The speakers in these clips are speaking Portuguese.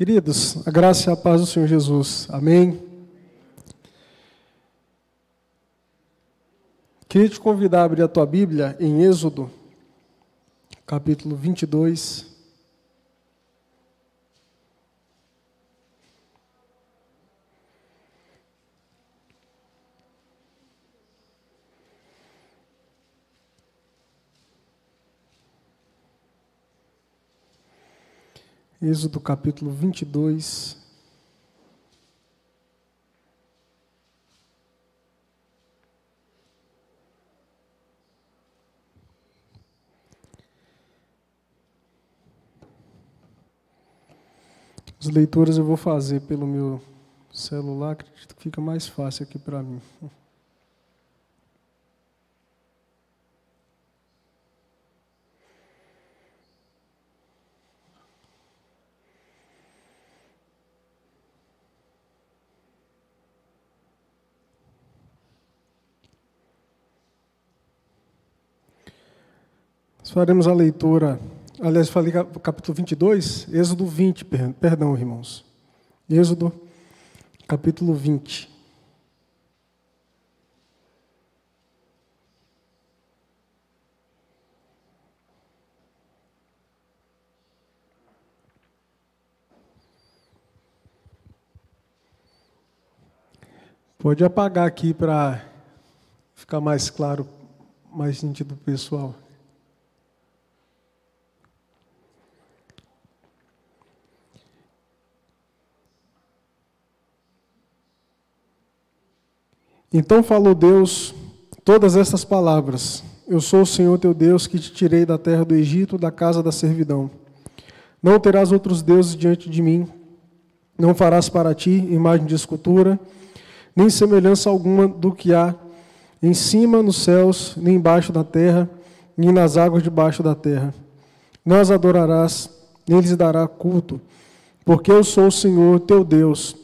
Queridos, a graça e a paz do Senhor Jesus. Amém? Queria te convidar a abrir a tua Bíblia em Êxodo, capítulo 22. Êxodo capítulo 22. As leituras eu vou fazer pelo meu celular, acredito que fica mais fácil aqui para mim. Faremos a leitura, aliás, falei capítulo 22, Êxodo 20, perdão, irmãos. Êxodo, capítulo 20. Pode apagar aqui para ficar mais claro, mais sentido pessoal. Então falou Deus todas estas palavras: Eu sou o Senhor teu Deus, que te tirei da terra do Egito, da casa da servidão. Não terás outros deuses diante de mim. Não farás para ti imagem de escultura, nem semelhança alguma do que há em cima nos céus, nem embaixo da terra, nem nas águas debaixo da terra. Não as adorarás, nem lhes dará culto, porque eu sou o Senhor teu Deus,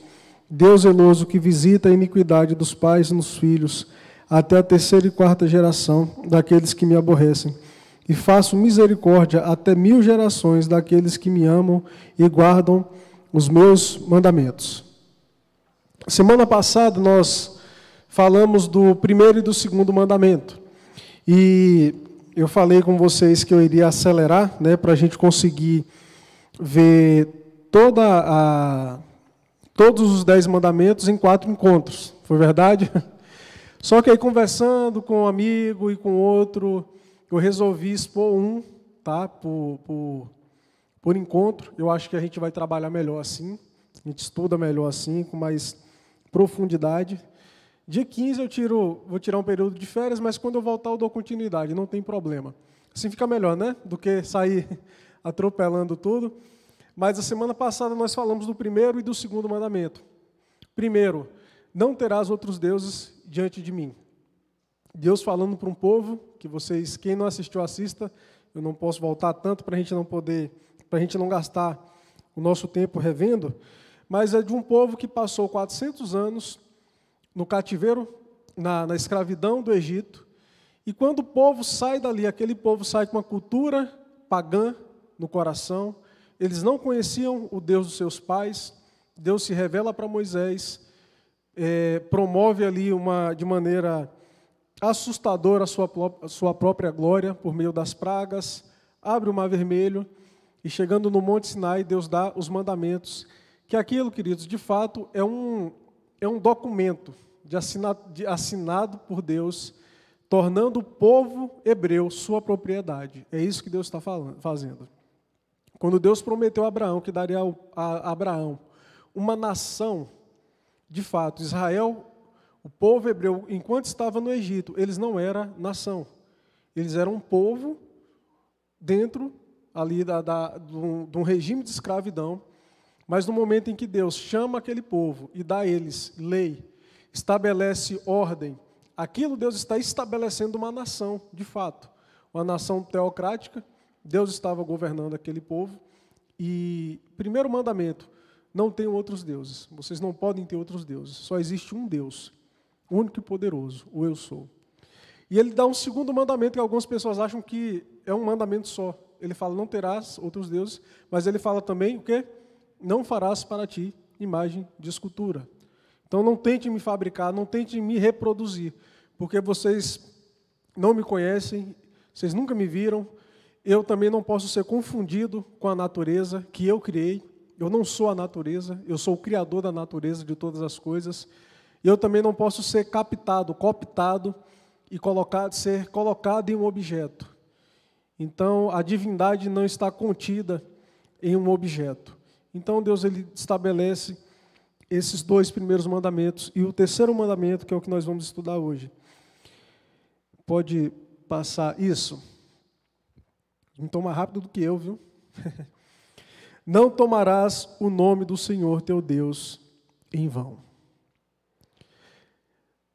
Deus zeloso, que visita a iniquidade dos pais nos filhos, até a terceira e quarta geração daqueles que me aborrecem, e faço misericórdia até 1000 gerações daqueles que me amam e guardam os meus mandamentos. Semana passada nós falamos do primeiro e do segundo mandamento, e eu falei com vocês que eu iria acelerar, né, para a gente conseguir ver todos os 10 mandamentos em 4 encontros, foi verdade? Só que aí, conversando com um amigo e com outro, eu resolvi expor um, tá? Por encontro. Eu acho que a gente vai trabalhar melhor assim, a gente estuda melhor assim, com mais profundidade. Dia 15 vou tirar um período de férias, mas quando eu voltar eu dou continuidade, não tem problema. Assim fica melhor, né? Do que sair atropelando tudo. Mas a semana passada nós falamos do primeiro e do segundo mandamento. Primeiro, não terás outros deuses diante de mim. Deus falando para um povo, que vocês, quem não assistiu, assista. Eu não posso voltar tanto para a gente não gastar o nosso tempo revendo. Mas é de um povo que passou 400 anos no cativeiro, na escravidão do Egito. E quando o povo sai dali, aquele povo sai com uma cultura pagã no coração. Eles não conheciam o Deus dos seus pais. Deus se revela para Moisés, promove ali de maneira assustadora a sua própria glória por meio das pragas, abre o mar vermelho e, chegando no Monte Sinai, Deus dá os mandamentos, que aquilo, queridos, de fato é um documento assinado por Deus, tornando o povo hebreu sua propriedade. É isso que Deus está fazendo. Quando Deus prometeu a Abraão que daria a Abraão uma nação, de fato, Israel, o povo hebreu, enquanto estava no Egito, eles não eram nação. Eles eram um povo dentro ali de um regime de escravidão, mas no momento em que Deus chama aquele povo e dá a eles lei, estabelece ordem, aquilo Deus está estabelecendo uma nação, de fato, uma nação teocrática. Deus estava governando aquele povo. E primeiro mandamento: não tenham outros deuses. Vocês não podem ter outros deuses. Só existe um Deus, único e poderoso, o eu sou. E ele dá um segundo mandamento que algumas pessoas acham que é um mandamento só. Ele fala: não terás outros deuses, mas ele fala também o quê? não farás para ti imagem de escultura. Então não tente me fabricar, não tente me reproduzir, porque vocês não me conhecem, vocês nunca me viram, eu também não posso ser confundido com a natureza que eu criei, eu não sou a natureza, eu sou o criador da natureza de todas as coisas, e eu também não posso ser captado, cooptado e ser colocado em um objeto. Então, a divindade não está contida em um objeto. Então, Deus ele estabelece esses dois primeiros mandamentos e o terceiro mandamento, que é o que nós vamos estudar hoje. Pode passar isso? Então, mais rápido do que eu, viu? Não tomarás o nome do Senhor teu Deus em vão.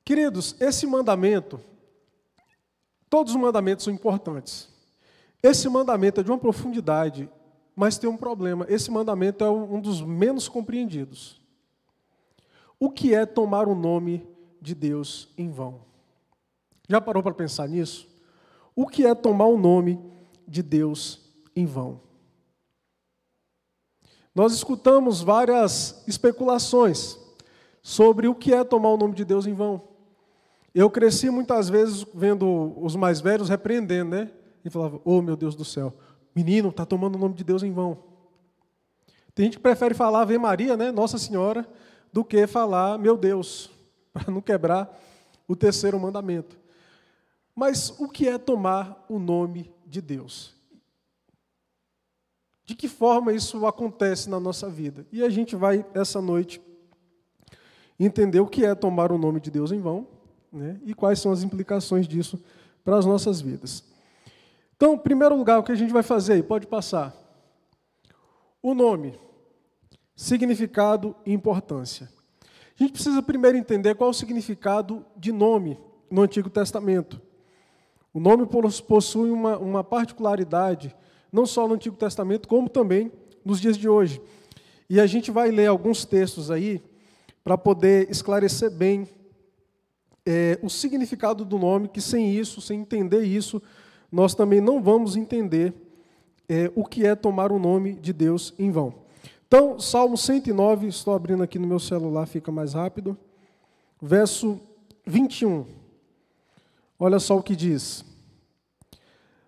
Queridos, esse mandamento, todos os mandamentos são importantes. Esse mandamento é de uma profundidade, mas tem um problema. Esse mandamento é um dos menos compreendidos. O que é tomar o nome de Deus em vão? Já parou para pensar nisso? O que é tomar o nome de Deus em vão? Nós escutamos várias especulações sobre o que é tomar o nome de Deus em vão. Eu cresci muitas vezes vendo os mais velhos repreendendo, né? E falava, oh, meu Deus do céu, menino, está tomando o nome de Deus em vão. Tem gente que prefere falar Ave Maria, né, Nossa Senhora, do que falar meu Deus, para não quebrar o terceiro mandamento. Mas o que é tomar o nome de Deus? De que forma isso acontece na nossa vida? E a gente vai, essa noite, entender o que é tomar o nome de Deus em vão, né, e quais são as implicações disso para as nossas vidas. Então, em primeiro lugar, o que a gente vai fazer aí? Pode passar. O nome, significado e importância. A gente precisa primeiro entender qual é o significado de nome no Antigo Testamento. O nome possui uma particularidade, não só no Antigo Testamento, como também nos dias de hoje. E a gente vai ler alguns textos aí para poder esclarecer bem o significado do nome, que sem isso, sem entender isso, nós também não vamos entender o que é tomar o nome de Deus em vão. Então, Salmo 109, estou abrindo aqui no meu celular, fica mais rápido, verso 21. Olha só o que diz.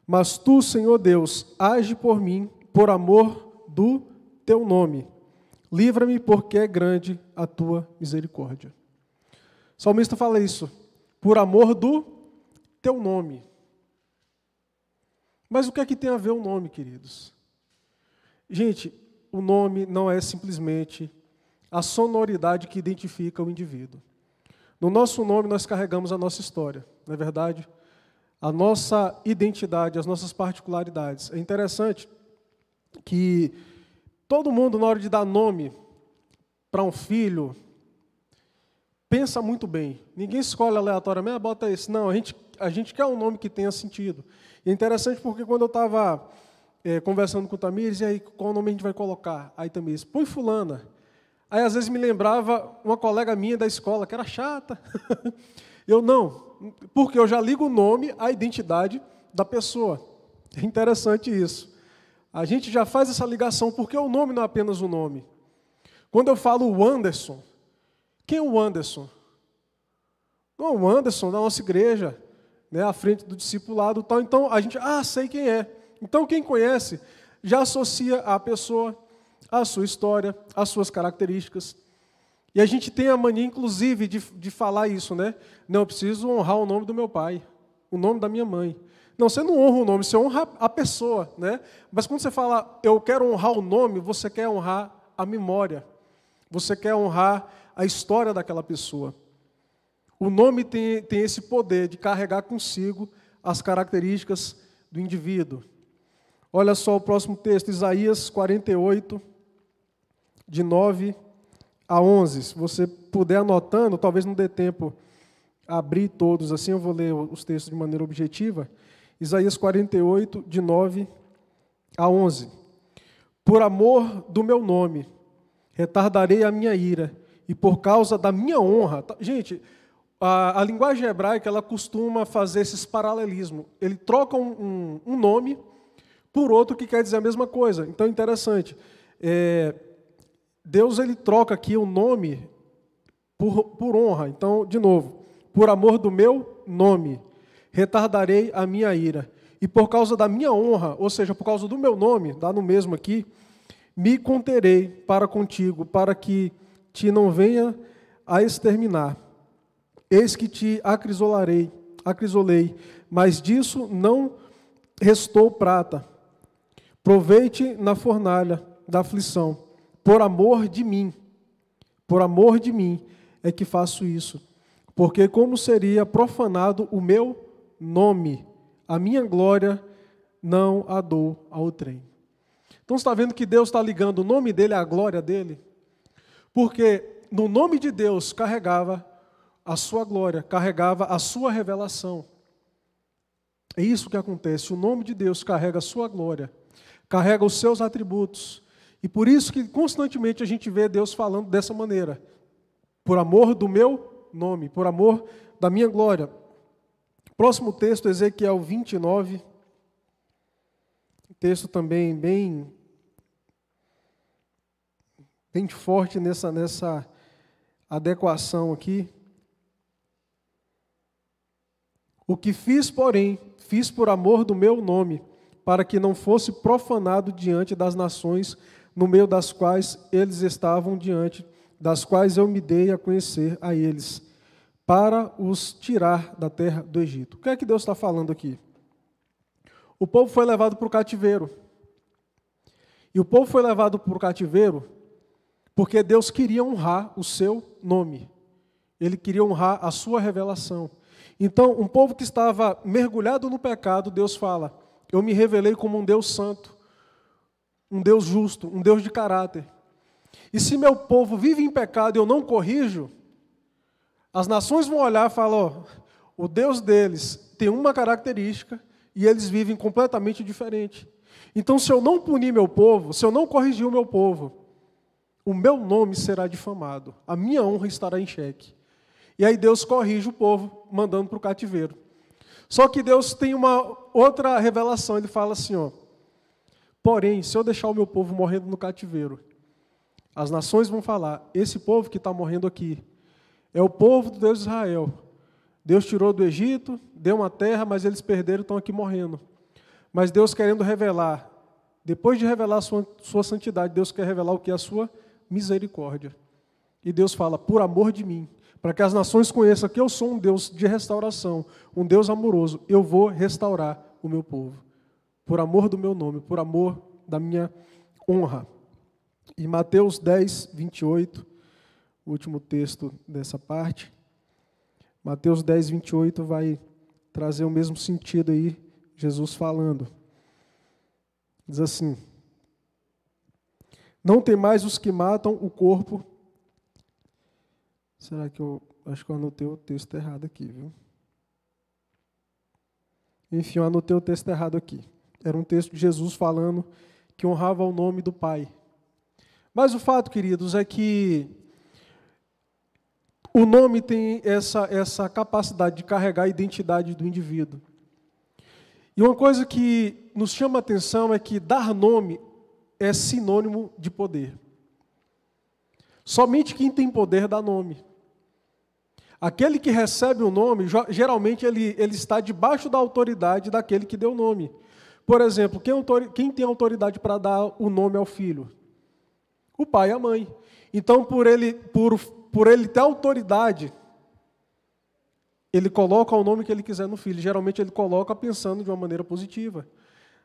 Mas tu, Senhor Deus, age por mim, por amor do teu nome. Livra-me, porque é grande a tua misericórdia. O salmista fala isso, por amor do teu nome. Mas o que é que tem a ver o nome, queridos? Gente, o nome não é simplesmente a sonoridade que identifica o indivíduo. No nosso nome, nós carregamos a nossa história, não é verdade? A nossa identidade, as nossas particularidades. É interessante que todo mundo, na hora de dar nome para um filho, pensa muito bem. Ninguém escolhe aleatoriamente, bota esse. Não, a gente quer um nome que tenha sentido. E é interessante porque quando eu estava conversando com o Tamires, e aí qual nome a gente vai colocar? Aí Tamires, põe fulana. Aí às vezes me lembrava uma colega minha da escola, que era chata. Eu não, porque eu já ligo o nome à identidade da pessoa. É interessante isso. A gente já faz essa ligação, porque o nome não é apenas o nome. Quando eu falo o Anderson, quem é o Anderson? Não é o Anderson da nossa igreja, né, à frente do discipulado e tal. Então, a gente, sei quem é. Então, quem conhece, já associa a pessoa, a sua história, as suas características. E a gente tem a mania, inclusive, de falar isso, né? Não, eu preciso honrar o nome do meu pai, o nome da minha mãe. Não, você não honra o nome, você honra a pessoa, né? Mas quando você fala, eu quero honrar o nome, você quer honrar a memória. Você quer honrar a história daquela pessoa. O nome tem esse poder de carregar consigo as características do indivíduo. Olha só o próximo texto, Isaías 48, de 9 a 11. Se você puder anotando, talvez não dê tempo abrir todos, assim eu vou ler os textos de maneira objetiva. Isaías 48, de 9 a 11. Por amor do meu nome, retardarei a minha ira, e por causa da minha honra... Gente... A linguagem hebraica, ela costuma fazer esses paralelismos. Ele troca um nome por outro que quer dizer a mesma coisa. Então, interessante. Deus ele troca aqui o nome por honra. Então, de novo, por amor do meu nome, retardarei a minha ira. E por causa da minha honra, ou seja, por causa do meu nome, dá no mesmo aqui, me conterei para contigo, para que te não venha a exterminar. Eis que te acrisolei, mas disso não restou prata. Proveite na fornalha da aflição, por amor de mim é que faço isso. Porque como seria profanado o meu nome, a minha glória não a dou ao trem. Então você está vendo que Deus está ligando o nome dele à glória dele? Porque no nome de Deus carregava a sua glória, carregava a sua revelação. É isso que acontece, o nome de Deus carrega a sua glória, carrega os seus atributos. E por isso que constantemente a gente vê Deus falando dessa maneira. Por amor do meu nome, por amor da minha glória. Próximo texto, Ezequiel 29. Texto também bem forte nessa adequação aqui. O que fiz, porém, fiz por amor do meu nome, para que não fosse profanado diante das nações, no meio das quais eles estavam diante, das quais eu me dei a conhecer a eles, para os tirar da terra do Egito. O que é que Deus está falando aqui? O povo foi levado para o cativeiro. E o povo foi levado para o cativeiro porque Deus queria honrar o seu nome. Ele queria honrar a sua revelação. Então, um povo que estava mergulhado no pecado, Deus fala, eu me revelei como um Deus santo, um Deus justo, um Deus de caráter. E se meu povo vive em pecado e eu não corrijo, as nações vão olhar e falar, ó, o Deus deles tem uma característica e eles vivem completamente diferente. Então, se eu não punir meu povo, se eu não corrigir o meu povo, o meu nome será difamado, a minha honra estará em xeque. E aí Deus corrige o povo, mandando para o cativeiro. Só que Deus tem uma outra revelação, ele fala assim, ó, porém, se eu deixar o meu povo morrendo no cativeiro, as nações vão falar, esse povo que está morrendo aqui é o povo do Deus de Israel. Deus tirou do Egito, deu uma terra, mas eles perderam, estão aqui morrendo. Mas Deus querendo revelar, depois de revelar a sua santidade, Deus quer revelar o que é a sua misericórdia. E Deus fala, por amor de mim, para que as nações conheçam que eu sou um Deus de restauração, um Deus amoroso, eu vou restaurar o meu povo, por amor do meu nome, por amor da minha honra. E Mateus 10, 28, o último texto dessa parte, Mateus 10, 28 vai trazer o mesmo sentido aí, Jesus falando. Diz assim, não temais os que matam o corpo. Será que acho que eu anotei o texto errado aqui, viu? Enfim, eu anotei o texto errado aqui. Era um texto de Jesus falando que honrava o nome do Pai. Mas o fato, queridos, é que o nome tem essa capacidade de carregar a identidade do indivíduo. E uma coisa que nos chama a atenção é que dar nome é sinônimo de poder. Somente quem tem poder dá nome. Aquele que recebe o nome, geralmente ele está debaixo da autoridade daquele que deu o nome. Por exemplo, quem tem autoridade para dar o nome ao filho? O pai e a mãe. Então, por ele ter autoridade, ele coloca o nome que ele quiser no filho. Geralmente, ele coloca pensando de uma maneira positiva.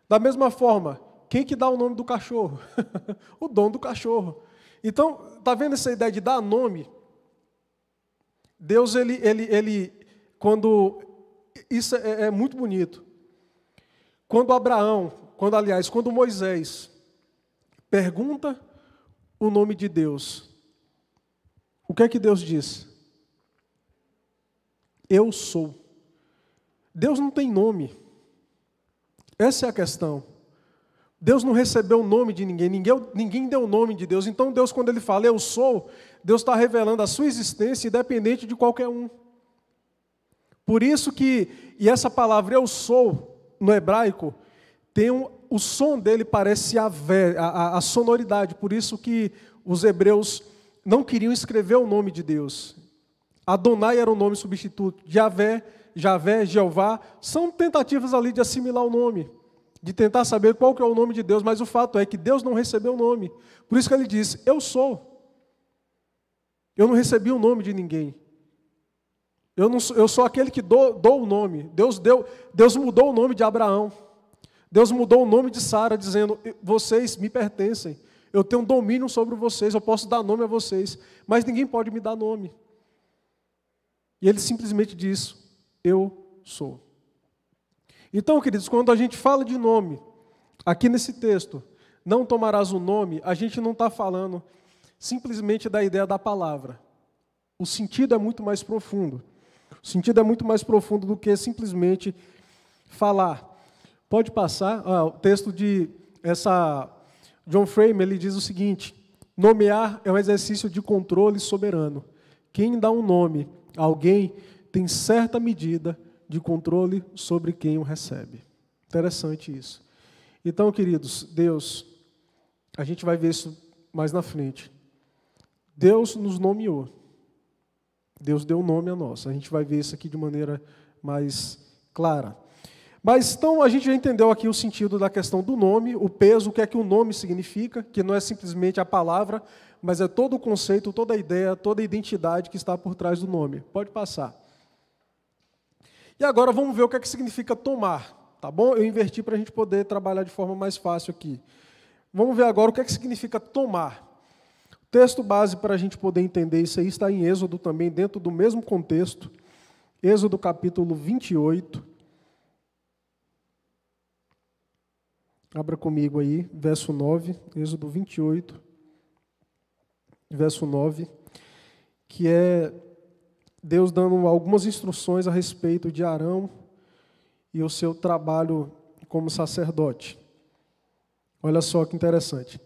Da mesma forma, quem que dá o nome do cachorro? O dono do cachorro. Então, está vendo essa ideia de dar nome? Deus, quando... Isso é muito bonito. Quando Moisés pergunta o nome de Deus, o que é que Deus diz? Eu sou. Deus não tem nome. Essa é a questão. Deus não recebeu o nome de ninguém deu o nome de Deus. Então Deus, quando ele fala, eu sou, Deus está revelando a sua existência independente de qualquer um. Por isso que, e essa palavra eu sou, no hebraico, o som dele parece Yavé, a sonoridade, por isso que os hebreus não queriam escrever o nome de Deus. Adonai era o nome substituto. Yavé, Javé, Jeová, são tentativas ali de assimilar o nome, de tentar saber qual que é o nome de Deus, mas o fato é que Deus não recebeu o nome. Por isso que ele diz, eu sou. Eu não recebi o nome de ninguém. Eu sou aquele que dou o nome. Deus mudou o nome de Abraão. Deus mudou o nome de Sara, dizendo, vocês me pertencem. Eu tenho domínio sobre vocês, eu posso dar nome a vocês, mas ninguém pode me dar nome. E ele simplesmente diz, eu sou. Então, queridos, quando a gente fala de nome, aqui nesse texto, não tomarás o nome, a gente não está falando simplesmente da ideia da palavra. O sentido é muito mais profundo. O sentido é muito mais profundo do que simplesmente falar. Pode passar. O texto de John Frame, ele diz o seguinte, nomear é um exercício de controle soberano. Quem dá um nome a alguém tem certa medida de controle sobre quem o recebe. Interessante isso. Então, queridos, Deus, a gente vai ver isso mais na frente. Deus nos nomeou. Deus deu nome a nós. A gente vai ver isso aqui de maneira mais clara. Mas, então, a gente já entendeu aqui o sentido da questão do nome, o peso, o que é que o nome significa, que não é simplesmente a palavra, mas é todo o conceito, toda a ideia, toda a identidade que está por trás do nome. Pode passar. E agora vamos ver o que é que significa tomar, tá bom? Eu inverti para a gente poder trabalhar de forma mais fácil aqui. Vamos ver agora o que é que significa tomar. O texto base para a gente poder entender isso aí está em Êxodo também, dentro do mesmo contexto. Êxodo capítulo 28. Abra comigo aí, verso 9, Êxodo 28, verso 9, que é Deus dando algumas instruções a respeito de Arão e o seu trabalho como sacerdote. Olha só que interessante.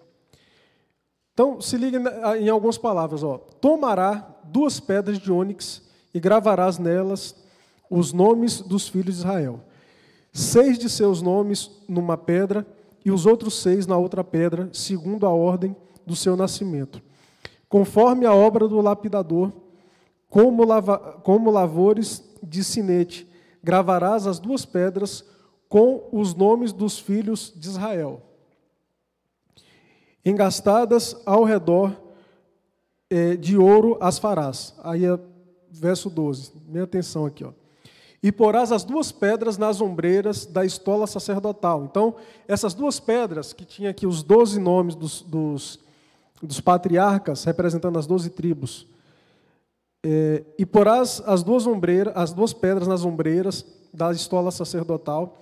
Então, se liga em algumas palavras. Ó. Tomará 2 pedras de ônix e gravarás nelas os nomes dos filhos de Israel. 6 de seus nomes numa pedra e os outros 6 na outra pedra, segundo a ordem do seu nascimento. Conforme a obra do lapidador, como lavores de sinete, gravarás as 2 pedras com os nomes dos filhos de Israel, engastadas ao redor de ouro as farás. Aí é verso 12, minha atenção aqui. Ó. E porás as 2 pedras nas ombreiras da estola sacerdotal. Então, essas 2 pedras, que tinha aqui os 12 nomes dos patriarcas, representando as 12 tribos, e porás as 2 pedras nas ombreiras da estola sacerdotal,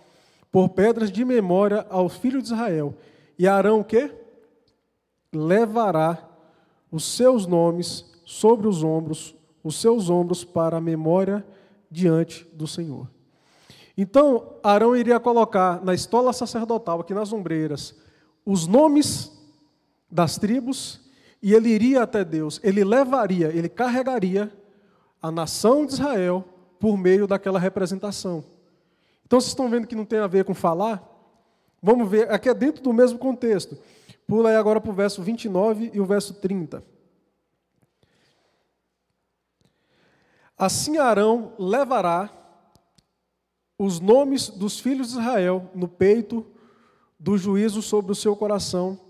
por pedras de memória ao filho de Israel. E Arão, o quê? Levará os seus nomes sobre os seus ombros para a memória diante do Senhor. Então, Arão iria colocar na estola sacerdotal, aqui nas ombreiras, os nomes das tribos. E ele iria até Deus, ele carregaria a nação de Israel por meio daquela representação. Então, vocês estão vendo que não tem a ver com falar? Vamos ver, aqui é dentro do mesmo contexto. Pula aí agora para o verso 29 e o verso 30. Assim Arão levará os nomes dos filhos de Israel no peito do juízo sobre o seu coração,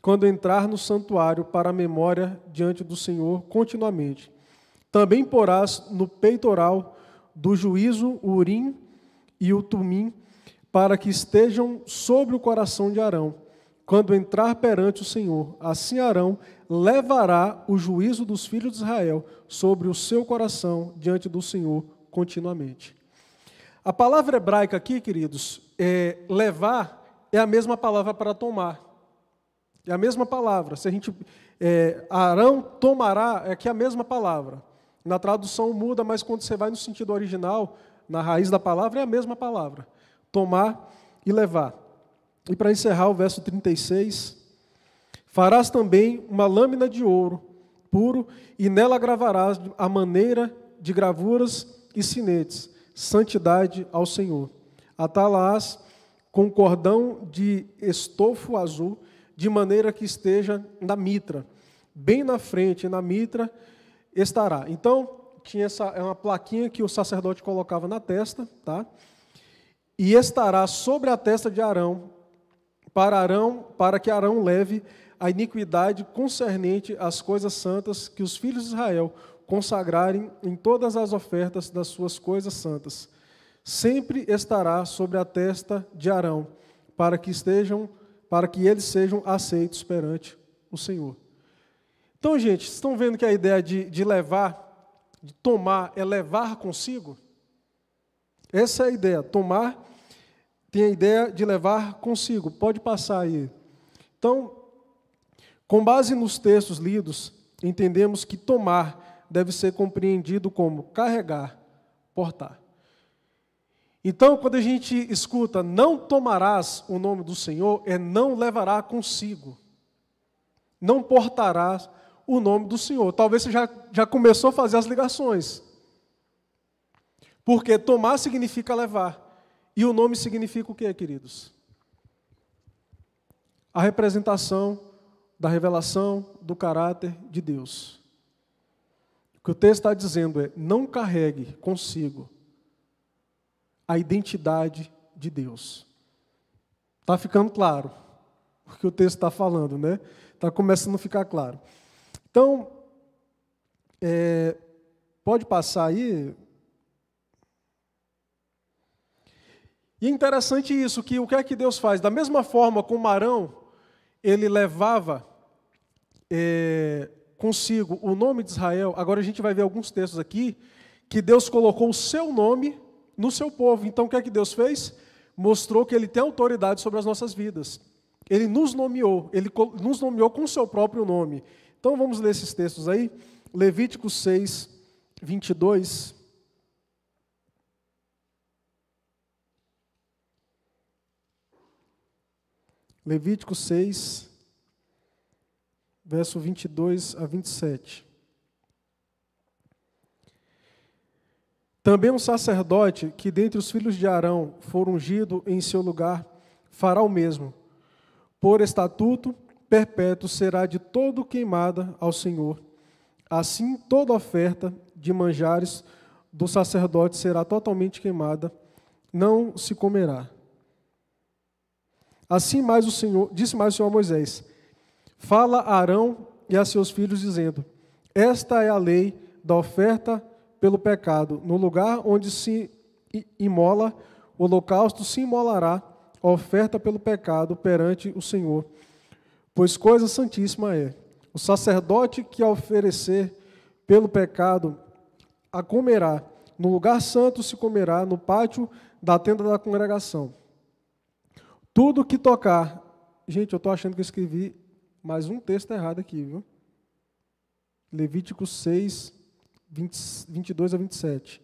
quando entrar no santuário para a memória diante do Senhor continuamente. Também porás no peitoral do juízo o urim e o tumim, para que estejam sobre o coração de Arão, quando entrar perante o Senhor. Assim Arão levará o juízo dos filhos de Israel sobre o seu coração diante do Senhor continuamente. A palavra hebraica aqui, queridos, levar, é a mesma palavra para tomar. É a mesma palavra. Se a gente, Arão tomará, é aqui a mesma palavra. Na tradução muda, mas quando você vai no sentido original, na raiz da palavra, é a mesma palavra. Tomar e levar. E para encerrar o verso 36, farás também uma lâmina de ouro puro e nela gravarás a maneira de gravuras e sinetes, santidade ao Senhor. Atalás com cordão de estofo azul, de maneira que esteja na mitra, bem na frente, na mitra, estará. Então, tinha uma plaquinha que o sacerdote colocava na testa, tá? E estará sobre a testa de Arão, para que Arão leve a iniquidade concernente às coisas santas que os filhos de Israel consagrarem em todas as ofertas das suas coisas santas. Sempre estará sobre a testa de Arão, para que eles sejam aceitos perante o Senhor. Então, gente, estão vendo que a ideia de levar, de tomar, é levar consigo? Essa é a ideia. Tomar tem a ideia de levar consigo. Pode passar aí. Então, com base nos textos lidos, entendemos que tomar deve ser compreendido como carregar, portar. Então, quando a gente escuta, não tomarás o nome do Senhor, é não levará consigo. Não portarás o nome do Senhor. Talvez você já começou a fazer as ligações. Porque tomar significa levar. E o nome significa o quê, queridos? A representação da revelação do caráter de Deus. O que o texto está dizendo é, não carregue consigo a identidade de Deus. Está ficando claro o que o texto está falando, né? Está começando a ficar claro. Então, pode passar aí. E é interessante isso, que o que é que Deus faz? Da mesma forma como Arão, ele levava consigo o nome de Israel, agora a gente vai ver alguns textos aqui, que Deus colocou o seu nome no seu povo. Então, o que é que Deus fez? Mostrou que ele tem autoridade sobre as nossas vidas. Ele nos nomeou, ele nos nomeou com o seu próprio nome. Então, vamos ler esses textos aí. Levítico 6, 22. Levítico 6, verso 22 a 27. Também um sacerdote que dentre os filhos de Arão for ungido em seu lugar, fará o mesmo. Por estatuto perpétuo será de todo queimada ao Senhor. Assim, toda oferta de manjares do sacerdote será totalmente queimada, não se comerá. Assim mais o Senhor, disse mais o Senhor a Moisés, fala a Arão e a seus filhos, dizendo, esta é a lei da oferta pelo pecado, no lugar onde se imola o holocausto, se imolará a oferta pelo pecado perante o Senhor, pois coisa santíssima é. O sacerdote que a oferecer pelo pecado a comerá, no lugar santo se comerá, no pátio da tenda da congregação. Tudo que tocar... Gente, eu estou achando que eu escrevi mais um texto errado aqui, viu? Levítico 6... 22 a 27.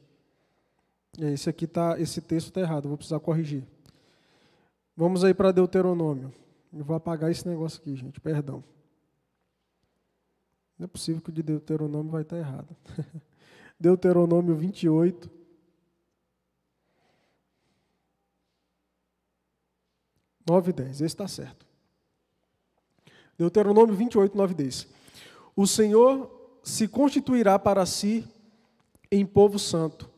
Esse texto está errado, vou precisar corrigir. Vamos aí para Deuteronômio. Eu vou apagar esse negócio aqui, gente, perdão. Não é possível que o de Deuteronômio vai estar errado. Deuteronômio 28. Esse está certo. Deuteronômio 28, 9 e 10. O Senhor se constituirá para si em povo santo,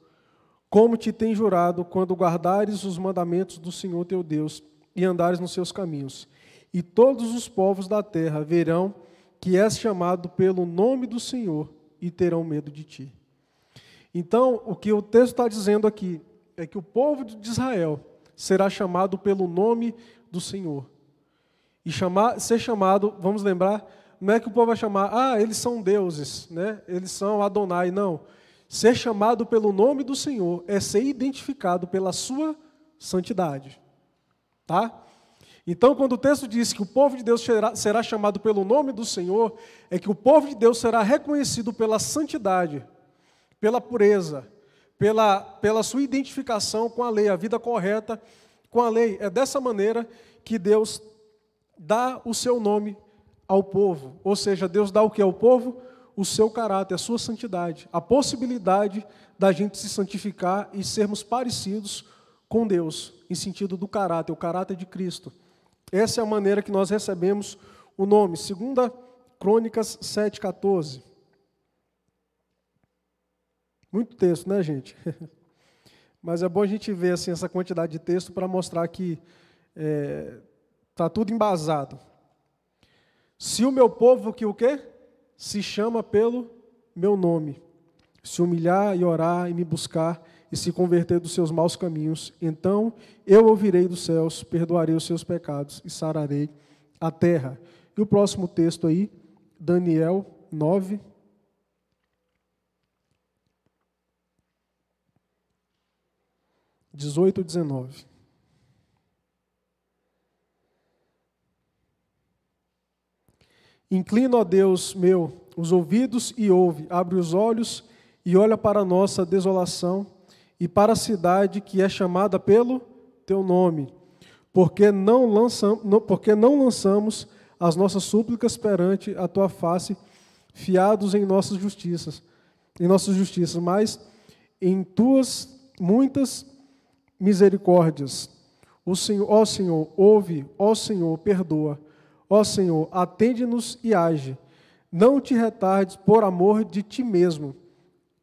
como te tem jurado, quando guardares os mandamentos do Senhor teu Deus e andares nos seus caminhos. E todos os povos da terra verão que és chamado pelo nome do Senhor e terão medo de ti. Então, o que o texto está dizendo aqui é que o povo de Israel será chamado pelo nome do Senhor. E ser chamado, vamos lembrar, não é que o povo vai chamar, ah, eles são deuses, né? Eles são Adonai, não. Ser chamado pelo nome do Senhor é ser identificado pela sua santidade. Tá? Então, quando o texto diz que o povo de Deus será chamado pelo nome do Senhor, é que o povo de Deus será reconhecido pela santidade, pela pureza, pela sua identificação com a lei, a vida correta com a lei. É dessa maneira que Deus dá o seu nome ao povo, ou seja, Deus dá o que ao povo? O seu caráter, a sua santidade, a possibilidade da gente se santificar e sermos parecidos com Deus, em sentido do caráter, o caráter de Cristo. Essa é a maneira que nós recebemos o nome. 2 Crônicas 7,14. Muito texto, né, gente? Mas é bom a gente ver assim, essa quantidade de texto para mostrar que está tudo embasado. Se o meu povo que o quê? Se chama pelo meu nome, se humilhar e orar e me buscar e se converter dos seus maus caminhos, então eu ouvirei dos céus, perdoarei os seus pecados e sararei a terra. E o próximo texto aí, Daniel 9. Dezoito, 19. Inclina, ó Deus meu, os ouvidos e ouve, abre os olhos e olha para a nossa desolação e para a cidade que é chamada pelo teu nome, porque não lançamos as nossas súplicas perante a tua face, fiados em nossas justiças, mas em tuas muitas misericórdias. Ó Senhor, ouve, ó Senhor, perdoa, ó Senhor, atende-nos e age. Não te retardes por amor de ti mesmo,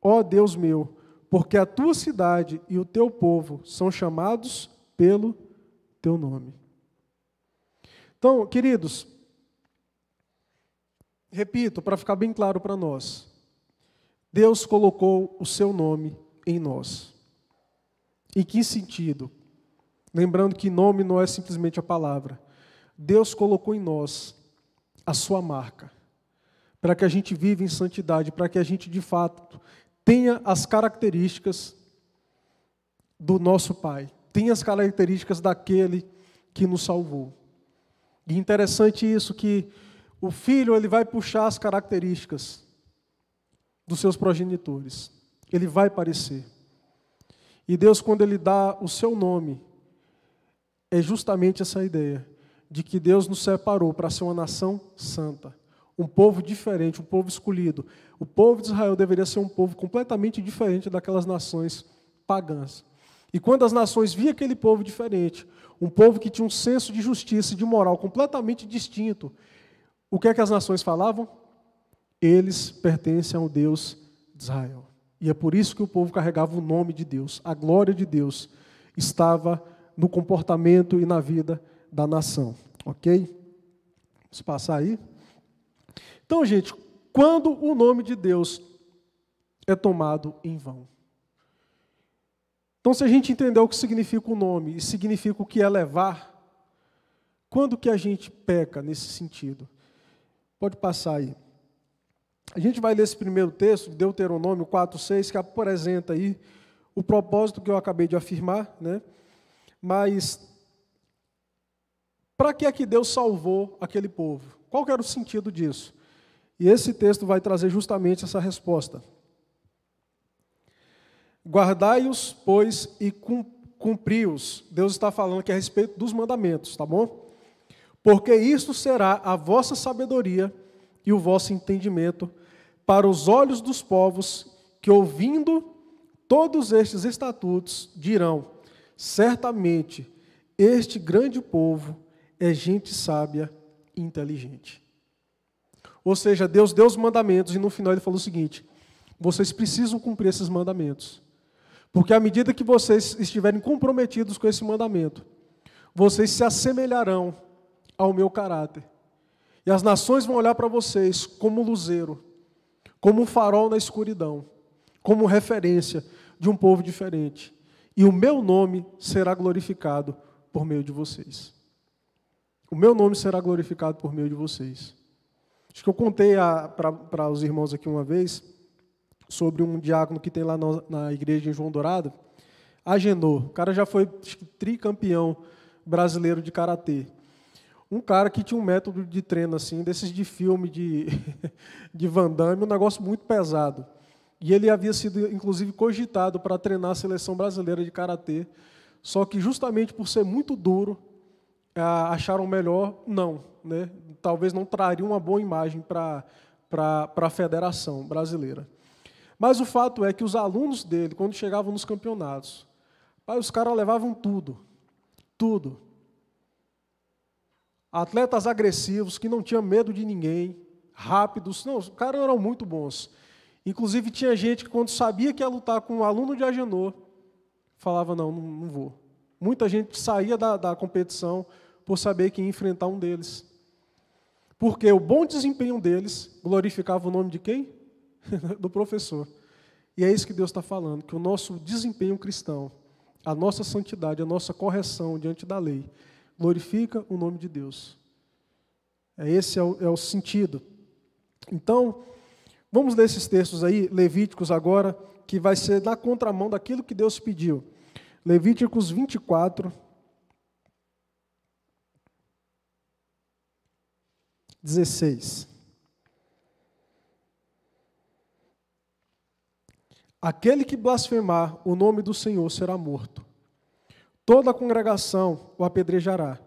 ó Deus meu, porque a tua cidade e o teu povo são chamados pelo teu nome. Então, queridos, repito, para ficar bem claro para nós, Deus colocou o seu nome em nós. Em que sentido? Lembrando que nome não é simplesmente a palavra. Deus colocou em nós a sua marca, para que a gente viva em santidade, para que a gente, de fato, tenha as características do nosso Pai, tenha as características daquele que nos salvou. E interessante isso, que o filho ele vai puxar as características dos seus progenitores. Ele vai parecer. E Deus, quando Ele dá o seu nome, é justamente essa ideia de que Deus nos separou para ser uma nação santa, um povo diferente, um povo escolhido. O povo de Israel deveria ser um povo completamente diferente daquelas nações pagãs. E quando as nações viam aquele povo diferente, um povo que tinha um senso de justiça e de moral completamente distinto, o que é que as nações falavam? Eles pertencem ao Deus de Israel. E é por isso que o povo carregava o nome de Deus. A glória de Deus estava no comportamento e na vida da nação. Ok? Vamos passar aí. Então, gente, quando o nome de Deus é tomado em vão. Então, se a gente entender o que significa o nome e significa o que é levar, quando que a gente peca nesse sentido? Pode passar aí. A gente vai ler esse primeiro texto, Deuteronômio 4,6, que apresenta aí o propósito que eu acabei de afirmar, né? Mas, para que é que Deus salvou aquele povo? Qual que era o sentido disso? E esse texto vai trazer justamente essa resposta. Guardai-os, pois, e cumpri-os. Deus está falando aqui a respeito dos mandamentos, tá bom? Porque isto será a vossa sabedoria e o vosso entendimento para os olhos dos povos que, ouvindo todos estes estatutos, dirão, certamente, este grande povo é gente sábia e inteligente. Ou seja, Deus deu os mandamentos e no final ele falou o seguinte, vocês precisam cumprir esses mandamentos, porque à medida que vocês estiverem comprometidos com esse mandamento, vocês se assemelharão ao meu caráter. E as nações vão olhar para vocês como luzeiro, como um farol na escuridão, como referência de um povo diferente. E o meu nome será glorificado por meio de vocês. O meu nome será glorificado por meio de vocês. Acho que eu contei para os irmãos aqui uma vez sobre um diácono que tem lá na igreja em João Dourado, Agenor. O cara já foi tricampeão brasileiro de karatê. Um cara que tinha um método de treino, assim, desses de filme de Van Damme, um negócio muito pesado. E ele havia sido, inclusive, cogitado para treinar a seleção brasileira de karatê, só que justamente por ser muito duro, acharam melhor não, né? Talvez não traria uma boa imagem para a federação brasileira. Mas o fato é que os alunos dele, quando chegavam nos campeonatos, os caras levavam tudo, tudo. Atletas agressivos, que não tinham medo de ninguém, rápidos. Não, os caras eram muito bons. Inclusive, tinha gente que, quando sabia que ia lutar com um aluno de Agenor, falava, não vou. Muita gente saía da competição por saber que ia enfrentar um deles. Porque o bom desempenho deles glorificava o nome de quem? Do professor. E é isso que Deus está falando, que o nosso desempenho cristão, a nossa santidade, a nossa correção diante da lei, glorifica o nome de Deus. Esse é o sentido. Então, vamos ler esses textos aí, Levíticos agora, que vai ser na contramão daquilo que Deus pediu. Levíticos 24, 16. Aquele que blasfemar o nome do Senhor será morto. Toda a congregação o apedrejará,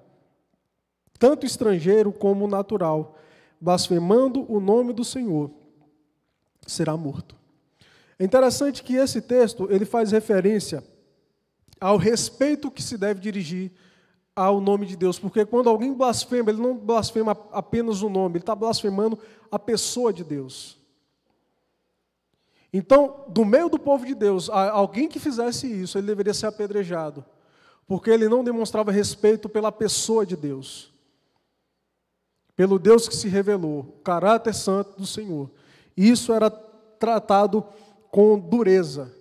tanto estrangeiro como natural, blasfemando o nome do Senhor será morto. É interessante que esse texto ele faz referência ao respeito que se deve dirigir ao nome de Deus, porque quando alguém blasfema, ele não blasfema apenas o nome, ele está blasfemando a pessoa de Deus. Então, do meio do povo de Deus, alguém que fizesse isso, ele deveria ser apedrejado, porque ele não demonstrava respeito pela pessoa de Deus, pelo Deus que se revelou, o caráter santo do Senhor. Isso era tratado com dureza,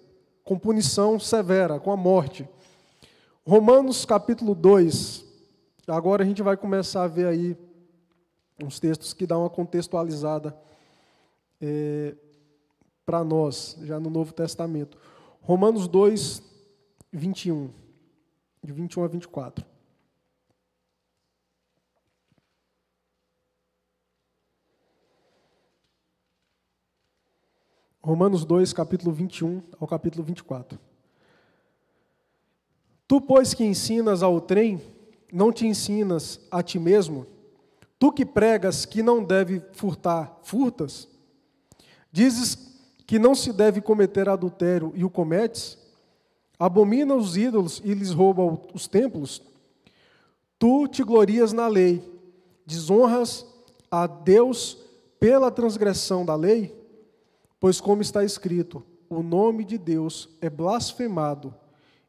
com punição severa, com a morte. Romanos capítulo 2, agora a gente vai começar a ver aí uns textos que dão uma contextualizada para nós, já no Novo Testamento. Romanos 2, 21, de 21 a 24. Romanos 2, capítulo 21 ao capítulo 24. Tu, pois, que ensinas ao trem, não te ensinas a ti mesmo? Tu que pregas que não deve furtar, furtas? Dizes que não se deve cometer adultério e o cometes? Abomina os ídolos e lhes rouba os templos? Tu te glorias na lei, desonras a Deus pela transgressão da lei? Pois como está escrito, o nome de Deus é blasfemado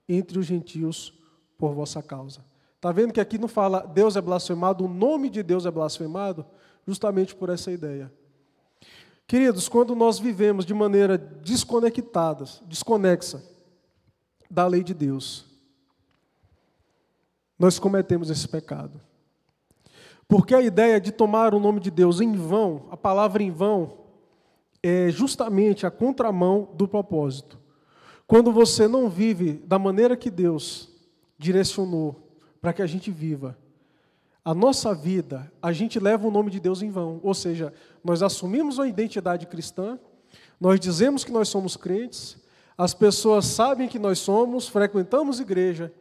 entre os gentios por vossa causa. Está vendo que aqui não fala Deus é blasfemado, o nome de Deus é blasfemado? Justamente por essa ideia. Queridos, quando nós vivemos de maneira desconexa da lei de Deus, nós cometemos esse pecado. Porque a ideia de tomar o nome de Deus em vão, a palavra em vão, é justamente a contramão do propósito. Quando você não vive da maneira que Deus direcionou para que a gente viva, a nossa vida, a gente leva o nome de Deus em vão. Ou seja, nós assumimos a identidade cristã, nós dizemos que nós somos crentes, as pessoas sabem que nós somos, frequentamos igreja,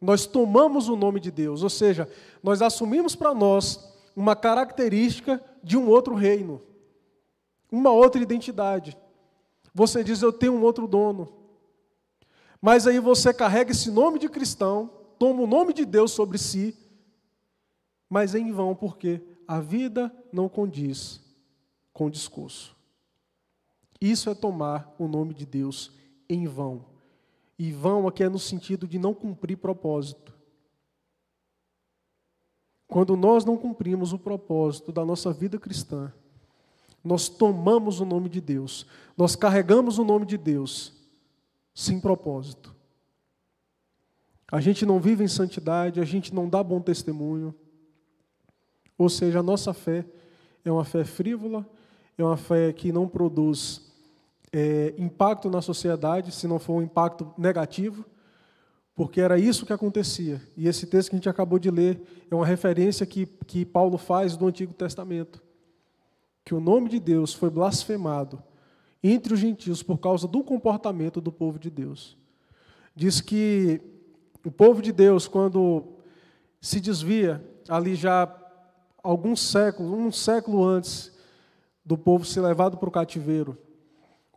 nós tomamos o nome de Deus. Ou seja, nós assumimos para nós uma característica de um outro reino, uma outra identidade. Você diz, eu tenho um outro dono. Mas aí você carrega esse nome de cristão, toma o nome de Deus sobre si, mas é em vão, porque a vida não condiz com o discurso. Isso é tomar o nome de Deus em vão. E vão aqui é no sentido de não cumprir propósito. Quando nós não cumprimos o propósito da nossa vida cristã, nós tomamos o nome de Deus, nós carregamos o nome de Deus, sem propósito. A gente não vive em santidade, a gente não dá bom testemunho. Ou seja, a nossa fé é uma fé frívola, é uma fé que não produz impacto na sociedade, se não for um impacto negativo, porque era isso que acontecia. E esse texto que a gente acabou de ler é uma referência que Paulo faz do Antigo Testamento, que o nome de Deus foi blasfemado entre os gentios por causa do comportamento do povo de Deus. Diz que o povo de Deus, quando se desvia, ali já alguns séculos, um século antes do povo ser levado para o cativeiro,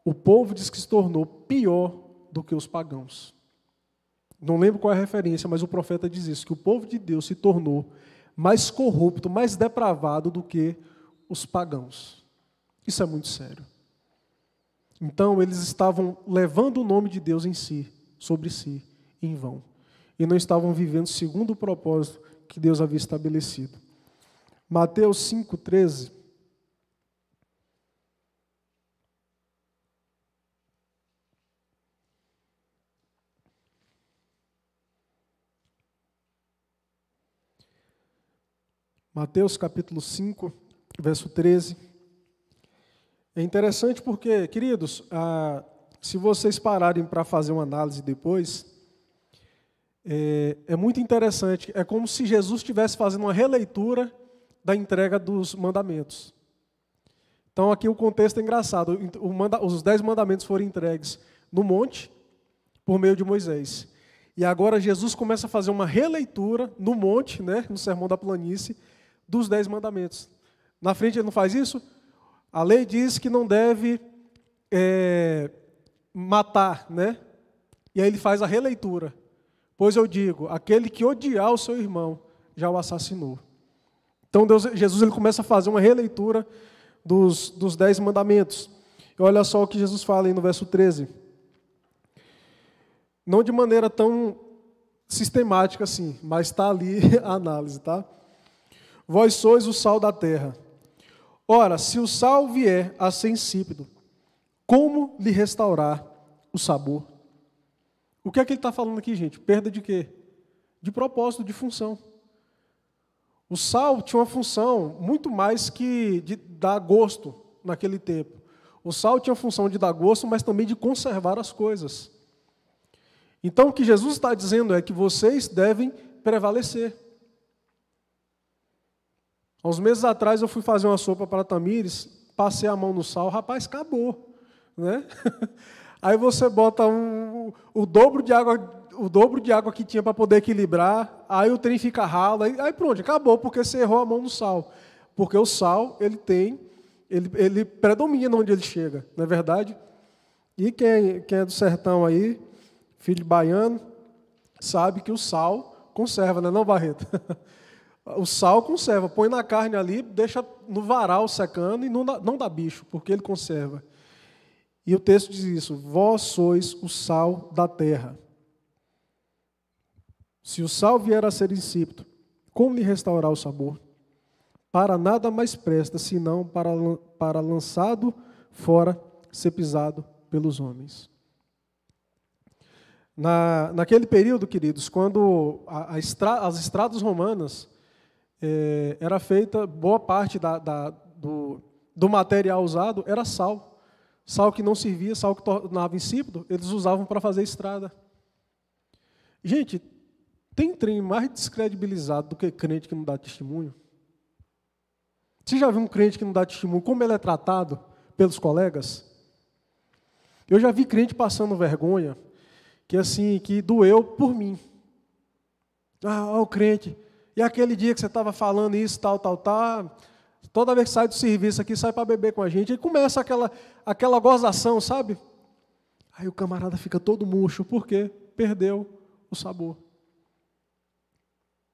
o povo diz que se tornou pior do que os pagãos. Não lembro qual é a referência, mas o profeta diz isso, que o povo de Deus se tornou mais corrupto, mais depravado do que os pagãos. Isso é muito sério. Então, eles estavam levando o nome de Deus em si, sobre si, em vão. E não estavam vivendo segundo o propósito que Deus havia estabelecido. Mateus 5,13. Mateus capítulo 5, verso 13. É interessante porque, queridos, se vocês pararem para fazer uma análise depois, é muito interessante. É como se Jesus estivesse fazendo uma releitura da entrega dos mandamentos. Então, aqui o contexto é engraçado. Os 10 mandamentos foram entregues no monte, por meio de Moisés. E agora Jesus começa a fazer uma releitura no monte, né, no Sermão da Planície, dos 10 mandamentos. Na frente ele não faz isso? A lei diz que não deve matar, né? E aí ele faz a releitura. Pois eu digo, aquele que odiar o seu irmão já o assassinou. Então Jesus ele começa a fazer uma releitura dos 10 mandamentos. E olha só o que Jesus fala aí no verso 13. Não de maneira tão sistemática assim, mas está ali a análise, tá? Vós sois o sal da terra. Ora, se o sal vier a ser insípido, como lhe restaurar o sabor? O que é que ele está falando aqui, gente? Perda de quê? De propósito, de função. O sal tinha uma função muito mais que de dar gosto naquele tempo. O sal tinha a função de dar gosto, mas também de conservar as coisas. Então, o que Jesus está dizendo é que vocês devem prevalecer. Há uns meses atrás eu fui fazer uma sopa para Tamires, passei a mão no sal, rapaz, acabou, né? Aí você bota o dobro de água que tinha para poder equilibrar, aí o trem fica ralo, aí pronto, acabou, porque você errou a mão no sal. Porque o sal, ele predomina onde ele chega, não é verdade? E quem é do sertão aí, filho de baiano, sabe que o sal conserva, né, não, Barreto? O sal conserva, põe na carne ali, deixa no varal secando e não dá bicho, porque ele conserva. E o texto diz isso, vós sois o sal da terra. Se o sal vier a ser insípido, como lhe restaurar o sabor? Para nada mais presta, senão para lançado fora, ser pisado pelos homens. Naquele período, queridos, quando as estradas romanas, era feita, boa parte do material usado era sal. Sal que não servia, sal que tornava insípido, eles usavam para fazer estrada. Gente, tem trem mais descredibilizado do que crente que não dá testemunho? Você já viu um crente que não dá testemunho, como ele é tratado pelos colegas? Eu já vi crente passando vergonha, que doeu por mim. Ah, o crente... E aquele dia que você estava falando isso, tal, toda vez que sai do serviço aqui, sai para beber com a gente, aí começa aquela gozação, sabe? Aí o camarada fica todo murcho, porque perdeu o sabor.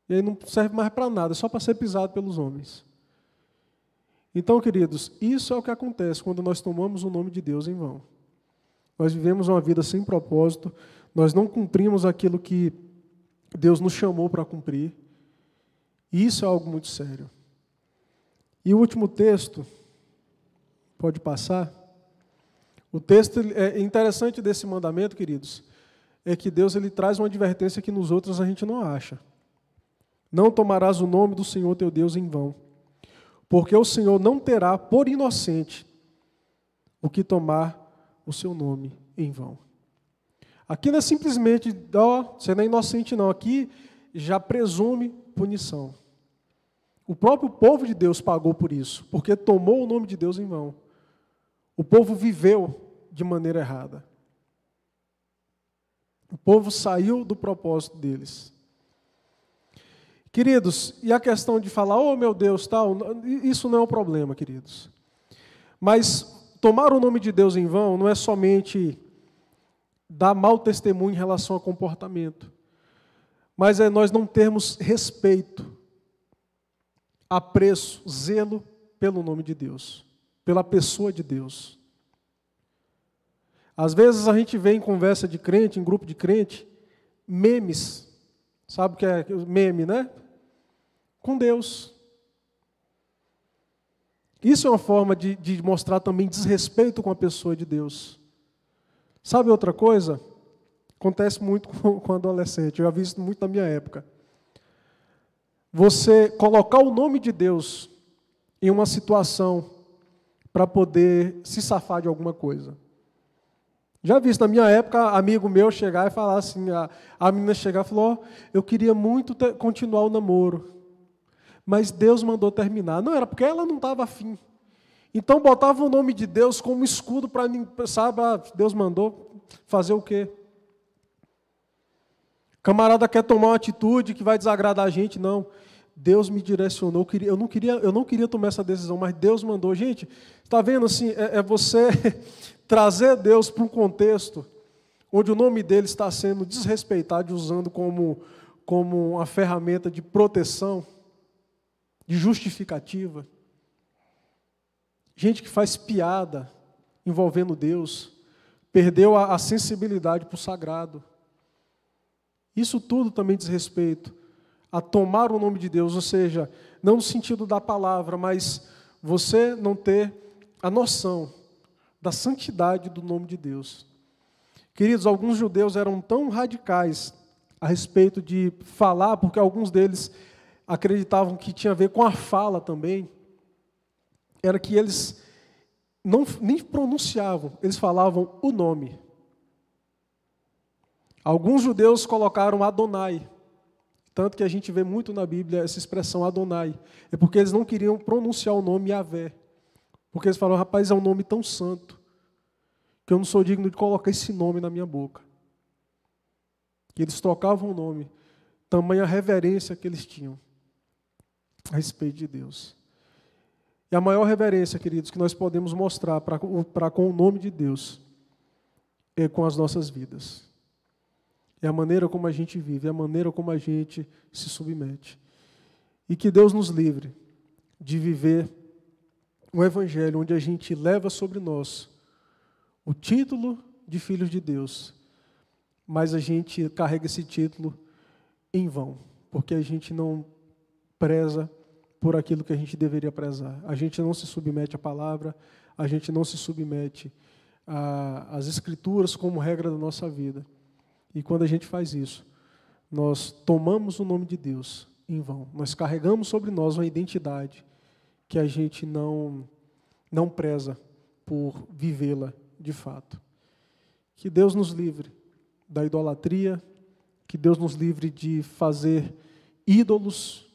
E aí não serve mais para nada, é só para ser pisado pelos homens. Então, queridos, isso é o que acontece quando nós tomamos o nome de Deus em vão. Nós vivemos uma vida sem propósito, nós não cumprimos aquilo que Deus nos chamou para cumprir. E isso é algo muito sério. E o último texto, pode passar? O texto é interessante desse mandamento, queridos, é que Deus ele traz uma advertência que nos outros a gente não acha. Não tomarás o nome do Senhor teu Deus em vão, porque o Senhor não terá por inocente o que tomar o seu nome em vão. Aqui não é simplesmente, ó, você não é inocente não, aqui já presume punição. O próprio povo de Deus pagou por isso, porque tomou o nome de Deus em vão. O povo viveu de maneira errada. O povo saiu do propósito deles. Queridos, e a questão de falar, oh meu Deus, tal, isso não é um problema, queridos. Mas tomar o nome de Deus em vão não é somente dar mau testemunho em relação ao comportamento, mas é nós não termos respeito, apreço, zelo pelo nome de Deus. pela pessoa de Deus. Às vezes a gente vê em conversa de crente, em grupo de crente, memes. Sabe o que é meme, né? Com Deus. Isso é uma forma de mostrar também desrespeito com a pessoa de Deus. Sabe outra coisa? Acontece muito com adolescente. Eu já vi isso muito na minha época. Você colocar o nome de Deus em uma situação para poder se safar de alguma coisa. Já vi isso na minha época, amigo meu chegar e falar assim, a menina chegar e falou, eu queria muito continuar o namoro, mas Deus mandou terminar. Não, era porque ela não estava afim. Então botava o nome de Deus como escudo para, sabe, Deus mandou fazer o quê? Camarada quer tomar uma atitude que vai desagradar a gente, não. Deus me direcionou, eu não queria tomar essa decisão, mas Deus mandou. Gente, está vendo assim, é você trazer Deus para um contexto onde o nome dele está sendo desrespeitado e usando como uma ferramenta de proteção, de justificativa. Gente que faz piada envolvendo Deus, perdeu a sensibilidade para o sagrado. Isso tudo também desrespeito a tomar o nome de Deus, ou seja, não no sentido da palavra, mas você não ter a noção da santidade do nome de Deus. Queridos, alguns judeus eram tão radicais a respeito de falar, porque alguns deles acreditavam que tinha a ver com a fala também, era que eles nem pronunciavam, eles falavam o nome. Alguns judeus colocaram Adonai, tanto que a gente vê muito na Bíblia essa expressão Adonai. É porque eles não queriam pronunciar o nome Yavé. Porque eles falaram, rapaz, é um nome tão santo que eu não sou digno de colocar esse nome na minha boca. E eles trocavam o nome. Tamanha reverência que eles tinham a respeito de Deus. E a maior reverência, queridos, que nós podemos mostrar para com o nome de Deus é com as nossas vidas. É a maneira como a gente vive, é a maneira como a gente se submete. E que Deus nos livre de viver um evangelho onde a gente leva sobre nós o título de filhos de Deus, mas a gente carrega esse título em vão, porque a gente não preza por aquilo que a gente deveria prezar. A gente não se submete à palavra, a gente não se submete às escrituras como regra da nossa vida. E quando a gente faz isso, nós tomamos o nome de Deus em vão. Nós carregamos sobre nós uma identidade que a gente não preza por vivê-la de fato. Que Deus nos livre da idolatria, que Deus nos livre de fazer ídolos,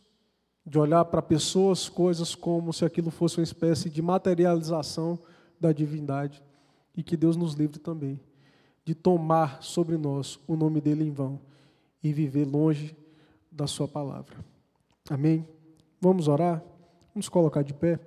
de olhar para pessoas, coisas, como se aquilo fosse uma espécie de materialização da divindade. E que Deus nos livre também de tomar sobre nós o nome dele em vão e viver longe da sua palavra. Amém? Vamos orar? Vamos colocar de pé.